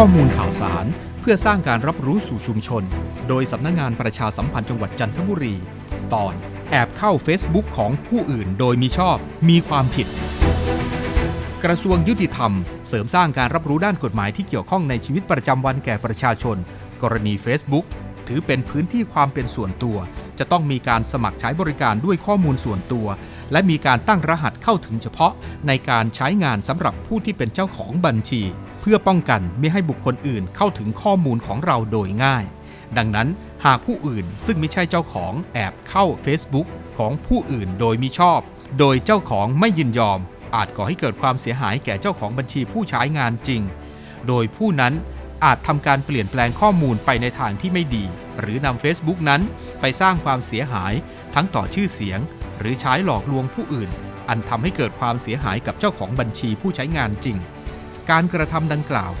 ข้อมูลข่าวสารเพื่อสร้างการรับรู้สู่ชุมชนโดยสำนักงานประชาสัมพันธ์จังหวัดจันทบุรีตอนแอบเข้า Facebook ของผู้อื่นโดยมิชอบมีความผิดกระทรวงยุติธรรมเสริมสร้างการรับรู้ด้านกฎหมายที่เกี่ยวข้องในชีวิตประจำวันแก่ประชาชนกรณี Facebook ถือเป็นพื้นที่ความเป็นส่วนตัวจะต้องมีการสมัครใช้บริการด้วยข้อมูลส่วนตัวและมีการตั้งรหัสเข้าถึงเฉพาะในการใช้งานสำหรับผู้ที่เป็นเจ้าของบัญชีเพื่อป้องกันไม่ให้บุคคลอื่นเข้าถึงข้อมูลของเราโดยง่ายดังนั้นหากผู้อื่นซึ่งไม่ใช่เจ้าของแอบเข้า Facebook ของผู้อื่นโดยมิชอบโดยเจ้าของไม่ยินยอมอาจก่อให้เกิดความเสียหายแก่เจ้าของบัญชีผู้ใช้งานจริงโดยผู้นั้นอาจทำการเปลี่ยนแปลงข้อมูลไปในทางที่ไม่ดีหรือนำ Facebook นั้นไปสร้างความเสียหายทั้งต่อชื่อเสียงหรือใช้หลอกลวงผู้อื่นอันทำให้เกิดความเสียหายกับเจ้าของบัญชีผู้ใช้งานจริงการกระทำดังกล่าว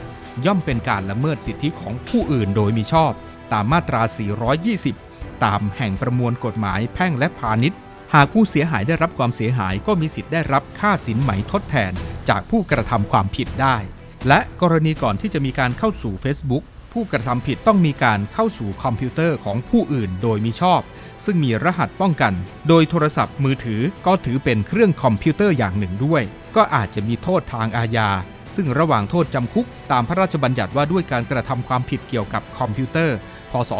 ย่อมเป็นการละเมิดสิทธิของผู้อื่นโดยมิชอบตามมาตรา 420 ตามแห่งประมวลกฎหมายแพ่งและพาณิชย์หากผู้เสียหายได้รับความเสียหายก็มีสิทธิ์ได้รับค่าสินไหมทดแทนจากผู้กระทำความผิดได้และกรณีก่อนที่จะมีการเข้าสู่ Facebook ผู้กระทำผิดต้องมีการเข้าสู่คอมพิวเตอร์ของผู้อื่นโดยมิชอบซึ่งมีรหัสป้องกันโดยโทรศัพท์มือถือก็ถือเป็นเครื่องคอมพิวเตอร์อย่างหนึ่งด้วยก็อาจจะมีโทษทางอาญาซึ่งระหว่างโทษจำคุกตามพระราชบัญญัติว่าด้วยการกระทำความผิดเกี่ยวกับคอมพิวเตอร์พ.ศ.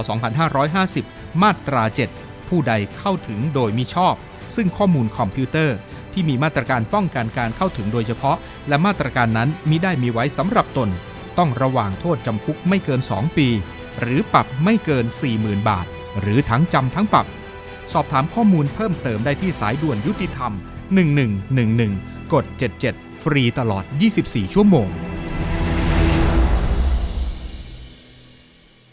2550 มาตรา 7ผู้ใดเข้าถึงโดยมิชอบซึ่งข้อมูลคอมพิวเตอร์ที่มีมาตรการป้องกันการเข้าถึงโดยเฉพาะและมาตรการนั้นมิได้มีไว้สำหรับตนต้องระวางโทษจำคุกไม่เกิน2ปีหรือปรับไม่เกิน 40,000 บาทหรือทั้งจำทั้งปรับสอบถามข้อมูลเพิ่มเติมได้ที่สายด่วนยุติธรรม1111กด77ฟรีตลอด24ชั่วโมง